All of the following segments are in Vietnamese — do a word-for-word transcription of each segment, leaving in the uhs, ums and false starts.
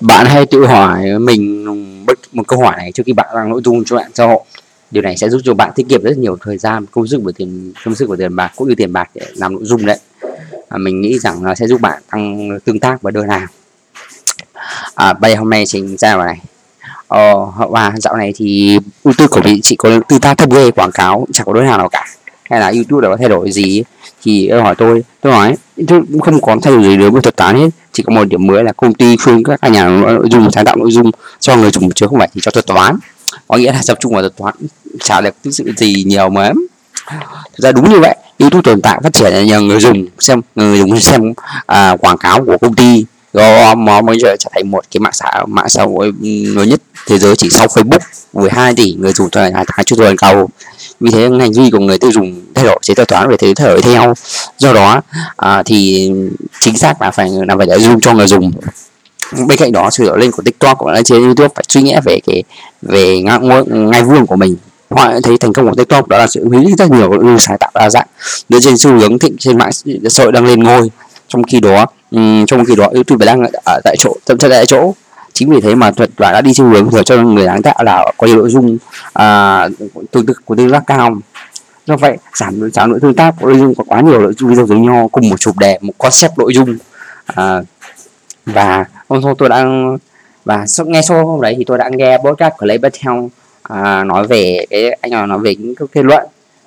Bạn hay tự hỏi mình một câu hỏi này trước khi bạn đăng nội dung cho mạng xã hội. Điều này sẽ giúp cho bạn tiết kiệm rất nhiều thời gian, công sức của tiền công sức của tiền bạc cũng như tiền bạc để làm nội dung đấy. À, mình nghĩ rằng nó sẽ giúp bạn tăng tương tác và đơn hàng. À, bây hôm nay chính ra vào này. Ờ, và dạo này thì YouTube của mình chỉ có tương tác thấp ghê, quảng cáo chẳng có đơn hàng nào cả. Hay là YouTube đã có thay đổi gì? Thì hỏi tôi, tôi nói cũng không có thay đổi gì nữa, thuật toán hết. Chỉ có một điểm mới là công ty khuyên các nhà nội dung sáng tạo nội dung cho người dùng chứ không phải chỉ cho thuật toán. Có nghĩa là tập trung vào thuật toán chả được thực sự gì nhiều mà. Thực ra đúng như vậy, YouTube tồn tại phát triển là nhờ người dùng xem người dùng xem à, quảng cáo của công ty. Rồi nó mới trở thành một cái mạng xã mạng xã hội lớn nhất thế giới, chỉ sau Facebook mười hai tỷ người dùng toàn tháng chục tuần cầu. Vì thế hành vi của người tiêu dùng thay đổi, chế thuật toán về thế thay đổi theo. Do đó à, thì chính xác là phải là phải để dùng cho người dùng. Bên cạnh đó, sự đổi lên của TikTok của trên YouTube phải suy nghĩ về cái về ngang ngai vuông của mình. Họ thấy thành công của TikTok đó là sự hữu ích rất nhiều nội dung sáng tạo đa dạng dựa trên xu hướng thịnh trên mạng xã hội đang lên ngôi. Trong khi đó, um, trong khi đó YouTube đang ở tại chỗ, thậm chí tại chỗ. Chính vì thế mà thuật toán đã đi xu hướng rồi cho người sáng tạo là có nhiều nội dung à, tương tự của tương tác cao. Do vậy, giảm giảm nội tương tác của nội dung có quá nhiều nội dung video giống nhau cùng một chủ đề, một concept nội dung. À, và hôm sau tôi đang và nghe sau hôm đấy thì tôi đã nghe podcast của Lê Bách Heo à, nói về cái anh nào nói về những cái kết luận,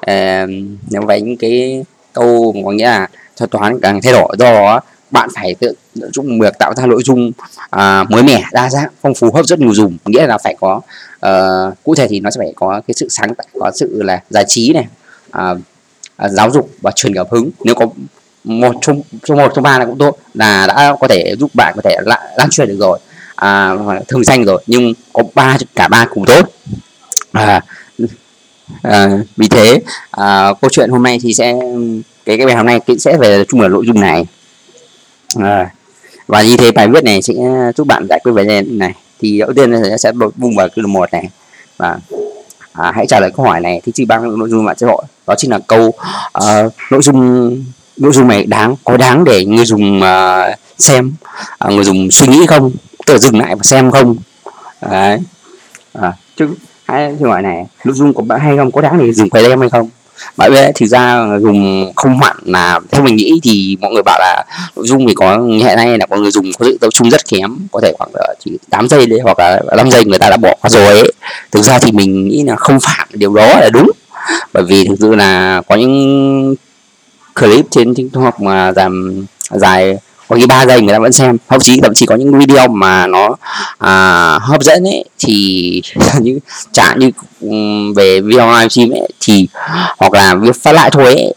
à, nói về những cái câu có nghĩa là thuật toán càng thay đổi, do đó bạn phải tự nội dung việc tạo ra nội dung à, mới mẻ, đa dạng, phong phú, hấp dẫn người dùng. Nghĩa là phải có uh, cụ thể thì nó sẽ phải có cái sự sáng tạo, có sự là giải trí này, uh, giáo dục và truyền cảm hứng. Nếu có một trong trong một trong ba là cũng tốt, là đã có thể giúp bạn có thể lan truyền được rồi, à, thường danh rồi. Nhưng có ba cả ba cũng tốt. À, à, vì thế à, câu chuyện hôm nay thì sẽ cái cái bài hôm nay cũng sẽ về chung là nội dung này. À, và như thế bài viết này sẽ giúp bạn giải quyết vấn đề này. Thì đầu tiên là sẽ bung vào câu một này và à, hãy trả lời câu hỏi này thì chỉ bằng nội dung mạng xã hội, đó chính là câu uh, nội dung nội dung này đáng có đáng để người dùng uh, xem, uh, người dùng suy nghĩ không, tự dừng lại và xem không. Đấy. À, chứ hãy hỏi này nội dung của bạn hay không, có đáng để dùng phải xem hay không. Bởi vì thực ra dùng không hẳn là theo mình nghĩ thì mọi người bảo là nội dung thì có hiện nay là có người dùng có sự tập trung rất kém, có thể khoảng chỉ tám giây đấy hoặc là năm giây người ta đã bỏ qua rồi ấy. Thực ra thì mình nghĩ là không phải điều đó là đúng, bởi vì thực sự là có những clip trên TikTok mà giảm dài có khi ba giây người ta vẫn xem, thậm chí thậm chí có những video mà nó à, hấp dẫn ấy thì như chả như um, về video livestream ấy thì hoặc là việc phát lại thôi ấy,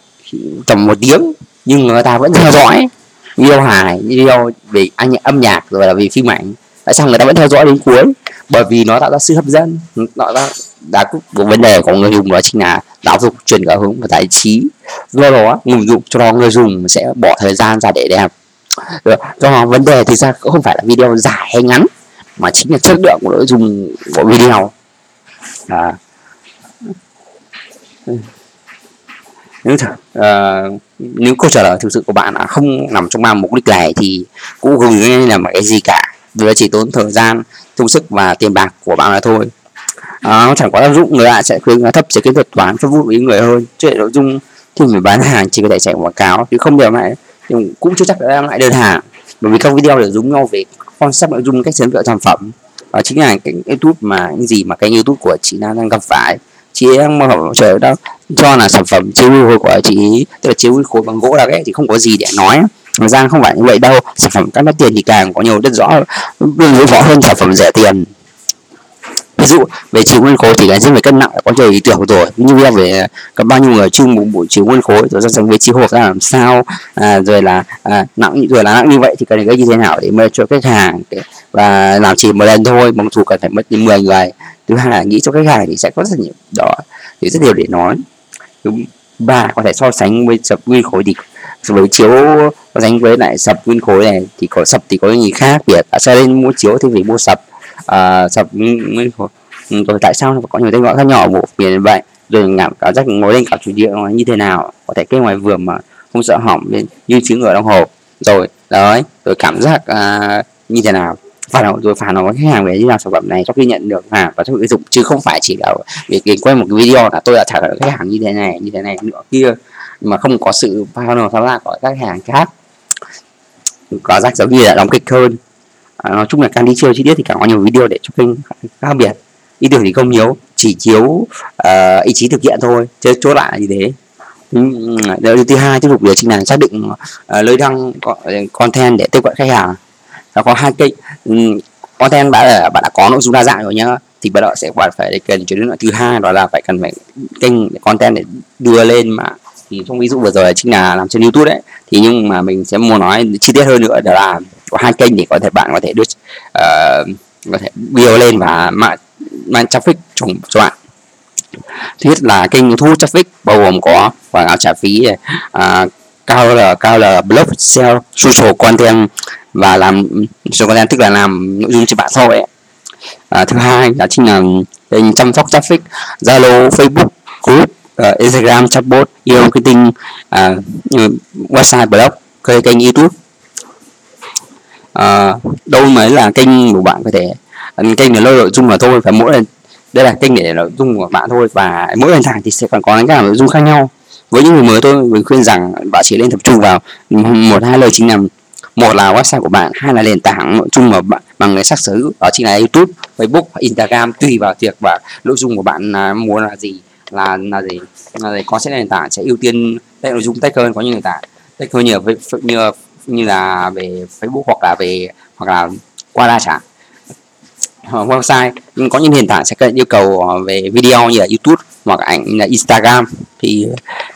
tầm một tiếng nhưng người ta vẫn theo dõi video hài, video về anh âm nhạc rồi là về phim ảnh. Tại sao người ta vẫn theo dõi đến cuối? Bởi vì nó tạo ra sự hấp dẫn, tạo ra đã của vấn đề của người dùng, đó chính là giáo dục, truyền cảm hứng và giải trí. Do đó người dùng cho người dùng sẽ bỏ thời gian ra để đẹp. Do vấn đề thực ra cũng không phải là video dài hay ngắn mà chính là chất lượng của nội dung của video. À. Nếu, th- à, nếu câu trả lời thực sự của bạn không nằm trong ba mục đích này thì cũng không nên làm cái gì cả, vừa chỉ tốn thời gian, công sức và tiền bạc của bạn là thôi. À, nó chẳng có tác dụng, người ta sẽ khuyên nó thấp sẽ kiến thuật toán cho vui ý người hơn. Chuyện nội dung thì mình bán hàng chỉ có thể chạy quảng cáo chứ không điều này nhưng cũng chưa chắc đã đem lại đơn hàng, bởi vì các video đều giống nhau về concept nội dung, cách giới thiệu sản phẩm. Đó chính là cái YouTube mà cái gì mà cái YouTube của chị đang đang gặp phải. Chị đang mơ hồ trời đó cho là sản phẩm chiếu hồi của chị, tức là chiếu khối bằng gỗ là cái thì không có gì để nói. Thực ra không phải như vậy đâu, sản phẩm các đắt tiền thì càng có nhiều đất rõ đơn rõ hơn sản phẩm rẻ tiền. Ví dụ về chiều nguyên khối thì cái riêng về cân nặng có nhiều ý tưởng rồi, như là về có bao nhiêu người chung một buổi chiều nguyên khối rồi so với chiều hộp ra làm sao, à, rồi là à, nặng rồi là nặng như vậy thì cần cái như thế nào để mời cho khách hàng để, và làm chỉ một lần thôi bằng thủ cần phải mất đến mười người. Thứ hai là nghĩ cho khách hàng thì sẽ có rất nhiều đó thì rất nhiều để nói. Đúng. Ba có thể so sánh với sập nguyên khối thì với chiếu so sánh với lại sập nguyên khối này thì có sập thì có gì khác biệt, à, so lên mua chiếu thì phải mua sập. À, sập nguyên khối rồi tại sao có nhiều tên gọi khác nhỏ bộ biển vậy, rồi ngảm cảm giác ngồi lên cả chủ địa nó như thế nào, có thể cây ngoài vườn mà không sợ hỏng nên như trứng ở trong hộp rồi đấy, rồi cảm giác à, như thế nào. và nó, rồi phản hồi khách hàng về như là sản phẩm này sau khi nhận được à và sau khi dùng, chứ không phải chỉ là việc mình quay một cái video là tôi đã trả lời khách hàng như thế này như thế này nữa kia mà không có sự phản hồi tham gia của các hàng khác, có rắc rối như là đóng kịch hơn. À, nói chung là càng đi chơi chi tiết thì càng có nhiều video để cho kênh khác biệt. Ý tưởng thì không nhiều, chỉ chiếu uh, ý chí thực hiện thôi, chứ chốt lại như thế. Điều thứ hai tiếp tục điều chỉnh là xác định uh, lối đăng content để tiếp cận khách hàng. Nó có hai kênh um, content bạn đã, bạn đã có nội dung đa dạng rồi nhá, thì bạn sẽ bạn phải cần chuyển đến loại thứ hai, đó là phải cần phải kênh để content để đưa lên mà. Thì trong ví dụ vừa rồi chính là làm trên YouTube đấy, thì nhưng mà mình sẽ muốn nói chi tiết hơn nữa, đó là có hai kênh để có thể bạn có thể đưa uh, có thể video lên và mạng mang traffic cho cho bạn. Thứ nhất là kênh thu hút traffic, bao gồm có quảng cáo trả phí, uh, ca o lờ, blog, sell, social content và làm social content, tức là làm nội dung cho bạn thôi. Uh, thứ hai là chính là kênh chăm sóc traffic, Zalo, Facebook, group, uh, Instagram, chatbot, email marketing, uh, website, blog, kênh YouTube. À, đâu mới là kênh của bạn, có thể kênh để nội dung là thôi, và mỗi lần đây là kênh để nội dung của bạn thôi, và mỗi lần thẳng thì sẽ còn có các nội dung khác nhau. Với những người mới tôi mình khuyên rằng bạn chỉ nên tập trung vào một hai lời chính làm, một là website của bạn, hai là nền tảng nội dung mà bạn bằng người xác xứ, đó chính là YouTube, Facebook, Instagram, tùy vào việc và nội dung của bạn muốn là gì là là gì là gì có sẽ nền tảng sẽ ưu tiên tech nội dung tech hơn, có những nền tảng tech hơn nhiều như như là về Facebook hoặc là về hoặc là qua đa chẳng website, nhưng có những nền tảng sẽ cần yêu cầu về video như là YouTube hoặc ảnh như là Instagram, thì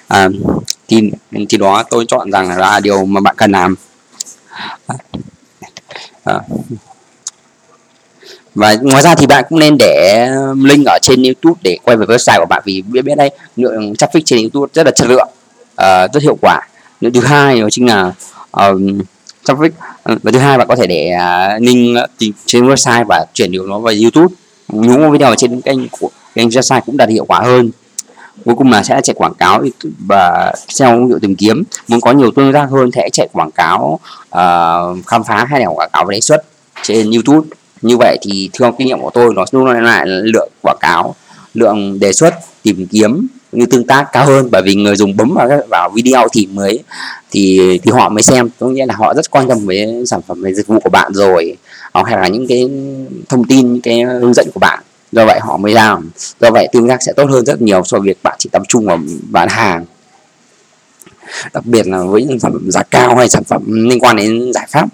à, thì thì đó tôi chọn rằng là điều mà bạn cần làm. À, và ngoài ra thì bạn cũng nên để link ở trên YouTube để quay về website của bạn, vì biết biết đây lượng traffic trên YouTube rất là chất lượng, à, rất hiệu quả. Điều thứ hai đó chính là Um, traffic, và thứ hai bạn có thể để uh, link uh, trên website và chuyển điều nó vào YouTube. Những video trên kênh của kênh website cũng đạt hiệu quả hơn. Cuối cùng là sẽ chạy quảng cáo và SEO công cụ tìm kiếm. Muốn có nhiều tương tác hơn thì hãy chạy quảng cáo uh, khám phá hay là quảng cáo về đề xuất trên YouTube. Như vậy thì theo kinh nghiệm của tôi, nó luôn lại lượng quảng cáo, lượng đề xuất tìm kiếm như tương tác cao hơn, bởi vì người dùng bấm vào vào video thì mới thì thì họ mới xem, có nghĩa là họ rất quan tâm với sản phẩm về dịch vụ của bạn rồi, hoặc là những cái thông tin, những cái hướng dẫn của bạn, do vậy họ mới làm, do vậy tương tác sẽ tốt hơn rất nhiều so với việc bạn chỉ tập trung vào bán hàng, đặc biệt là với những sản phẩm giá cao hay sản phẩm liên quan đến giải pháp.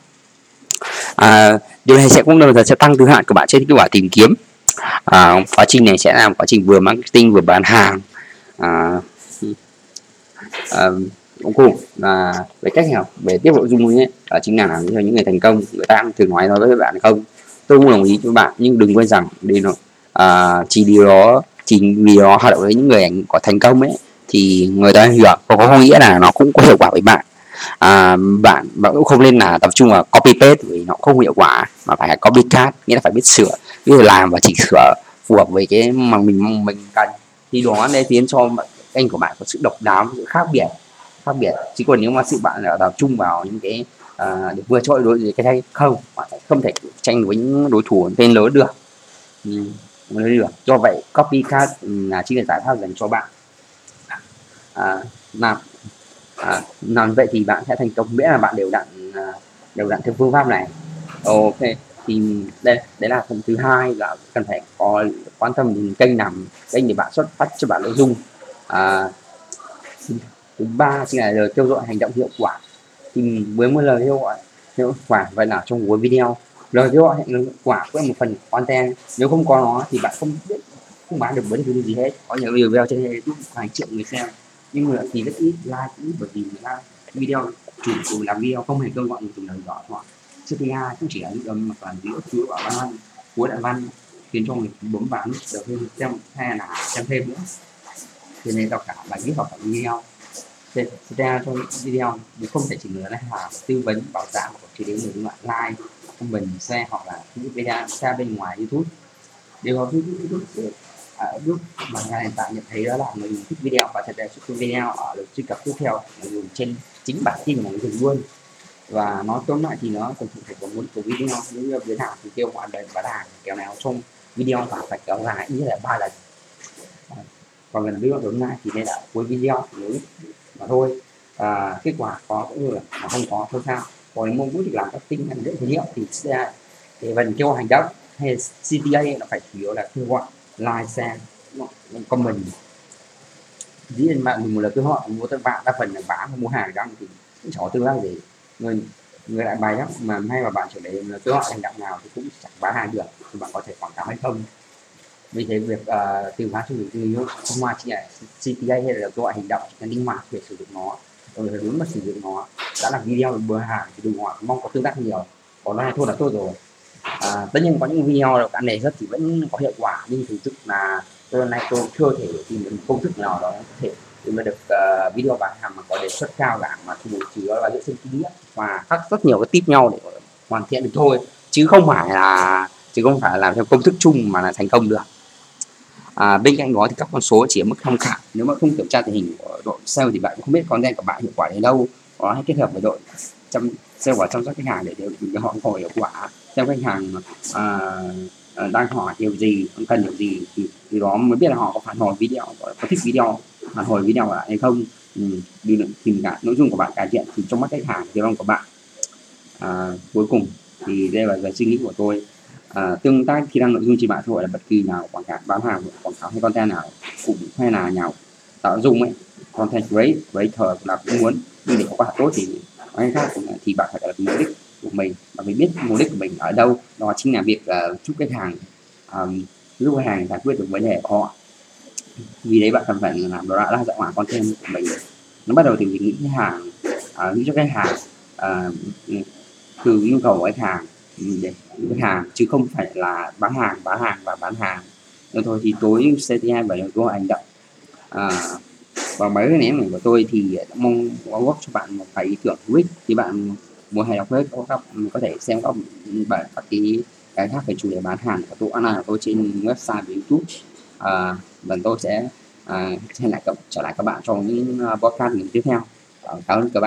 À, điều này sẽ cũng đồng thời sẽ tăng thứ hạng của bạn trên kết quả tìm kiếm. À, quá trình này sẽ làm quá trình vừa marketing vừa bán hàng. À, à, cũng cùng là về cách hiểu về tiếp nội dung ấy, đó chính là cho những người thành công, người ta cũng thường nói nói với bạn không, tôi cũng đồng ý với bạn, nhưng đừng quên rằng đi nó à, chỉ điều đó chỉ vì nó hoạt động với những người có thành công ấy thì người ta hiểu, có có nghĩa là nó cũng có hiệu quả với bạn. À, bạn bạn cũng không nên là tập trung vào copy paste vì nó không hiệu quả, mà phải copy cat, nghĩa là phải biết sửa, biết làm và chỉnh sửa phù hợp với cái mà mình mình cần, thì đó để tiến cho kênh của bạn có sự độc đáo, sự khác biệt khác biệt chứ còn nếu mà sự bạn là tập trung vào những cái à, để vừa trội đối với cái hay không, bạn không thể tranh với những đối thủ tên lớn được lớn được do vậy copycat là chính là giải pháp dành cho bạn. À, làm à, làm vậy thì bạn sẽ thành công, miễn là bạn đều đặn đều đặn theo phương pháp này. Ok, thì đây đấy là phần thứ hai, là cần phải có quan tâm đến kênh làm kênh để bạn xuất phát cho bạn nội dung. À, thứ ba chính là lời kêu gọi hành động hiệu quả, thì với một lời kêu gọi hiệu quả vậy là trong cuối video, lời kêu gọi hành động hiệu quả với một phần content, nếu không có nó thì bạn không biết không bán được vấn đề gì hết. Có nhiều video trên YouTube hàng triệu người xem nhưng người thì rất ít like, ít bởi vì người ta video chủ yếu làm video không hề kêu gọi một lời gọi họ. xê pê a cũng chỉ là những âm mà toàn giữa chứa vào văn văn cuối đại văn khiến cho người bấm vào nút được thêm xem hay là xem thêm nữa, cho nên đọc cả bài viết hoặc cả video xê pê a trong video thì không thể chỉ người này là tư vấn bảo giá của chỉ đến người loại like không bình xe hoặc là những video xa bên ngoài YouTube. Điều đó YouTube ở lúc mà nền tảng nhận thấy đó là người dùng thích video và thật ra xuất video ở lượt truy cập tiếp theo người dùng trên chính bản tin của người dùng luôn. và nó tóm lại thì nó cũng phụ thuộc vào muốn của video. Nếu như biến hàng thì kêu bạn bán hàng kéo nào trong video và phải kéo dài như là ba lần, còn lần đưa tóm lại thì đây là cuối video mới mà thôi. À, kết quả có cũng như là mà không có thôi sao. Còn môn vũ thì làm các tính năng dễ dữ liệu thì sẽ thì phần kêu hành động hay xê tê a nó phải chủ yếu là kêu gọi like, share, comment. Dĩ nhiên bạn mình một là cơ hội mua tất bạn đa phần là bán mua hàng đăng thì cũng chẳng có tương lai gì. Người người lại bài lắm mà hay mà bạn trở lại là cơ hội hành động nào thì cũng chẳng bán hàng được, thì bạn có thể quảng cáo hay không. Vì thế việc uh, tìm phá cho người tiêu dùng thông qua chỉ là xê tê a hay là cơ hội hành động là linh hoạt về sử dụng nó, rồi phải đúng mà sử dụng nó. Đã làm video về bừa hàng thì đừng hỏi mong có tương tác nhiều, còn nói thôi là tôi rồi. À, tất nhiên có những video là cả này rất thì vẫn có hiệu quả, nhưng thực sự là tôi hôm nay tôi chưa thể tìm được công thức nào đó có thể tìm được uh, video bán hàng mà có đề xuất cao cả mà thu chỉ đó là dựa trên kinh nghiệm và các rất nhiều cái tip nhau để hoàn thiện được thôi, chứ không phải là chứ không phải làm theo công thức chung mà là thành công được. À, bên cạnh đó thì các con số chỉ ở mức tham khảo, nếu mà không kiểm tra tình hình của đội sale thì bạn cũng không biết content của bạn hiệu quả đến đâu. Có hay kết hợp với đội chăm sale và chăm sóc khách hàng để điều chỉnh cho họ có hiệu quả, xem khách hàng à, à, đang hỏi điều gì, cần điều gì thì từ đó mới biết là họ có phản hồi video, có, có thích video, phản hồi video lại hay không. Ừ, tìm cả nội dung của bạn cải thiện thì trong mắt khách hàng thì long của bạn. À, cuối cùng thì đây là về suy nghĩ của tôi. À, tương tác khi đăng nội dung trên mạng xã hội là bất kỳ nào quảng cáo bán hàng, quảng cáo hay content nào cũng hay là nhào tạo dung ấy, content create với thời là cũng muốn, nhưng để có quả tốt thì hay khác thì bạn phải đặt mục đích của mình và mình biết mục đích của mình ở đâu, đó chính là việc uh, giúp khách hàng um, giúp khách hàng giải quyết được vấn đề của họ. Vì đấy bạn cần phải làm đó là dạng hóa content của mình, nó bắt đầu từ những khách hàng uh, giúp cho khách hàng uh, từ nhu cầu của khách hàng để khách hàng, chứ không phải là bán hàng bán hàng và bán hàng. Nên thôi thì tối xê tê hai và cơ hội hành động à, và mấy cái ném này của tôi thì mong có góp cho bạn một cái ý tưởng hữu ích. Thì bạn muốn hay đọc hết các có thể xem các bài các cái cái khác về chủ đề bán hàng của tôi online của tôi trên website và YouTube. À, lần tôi sẽ à, hẹn lại cộng trở lại các bạn trong những podcast tiếp theo. Cảm ơn các bạn.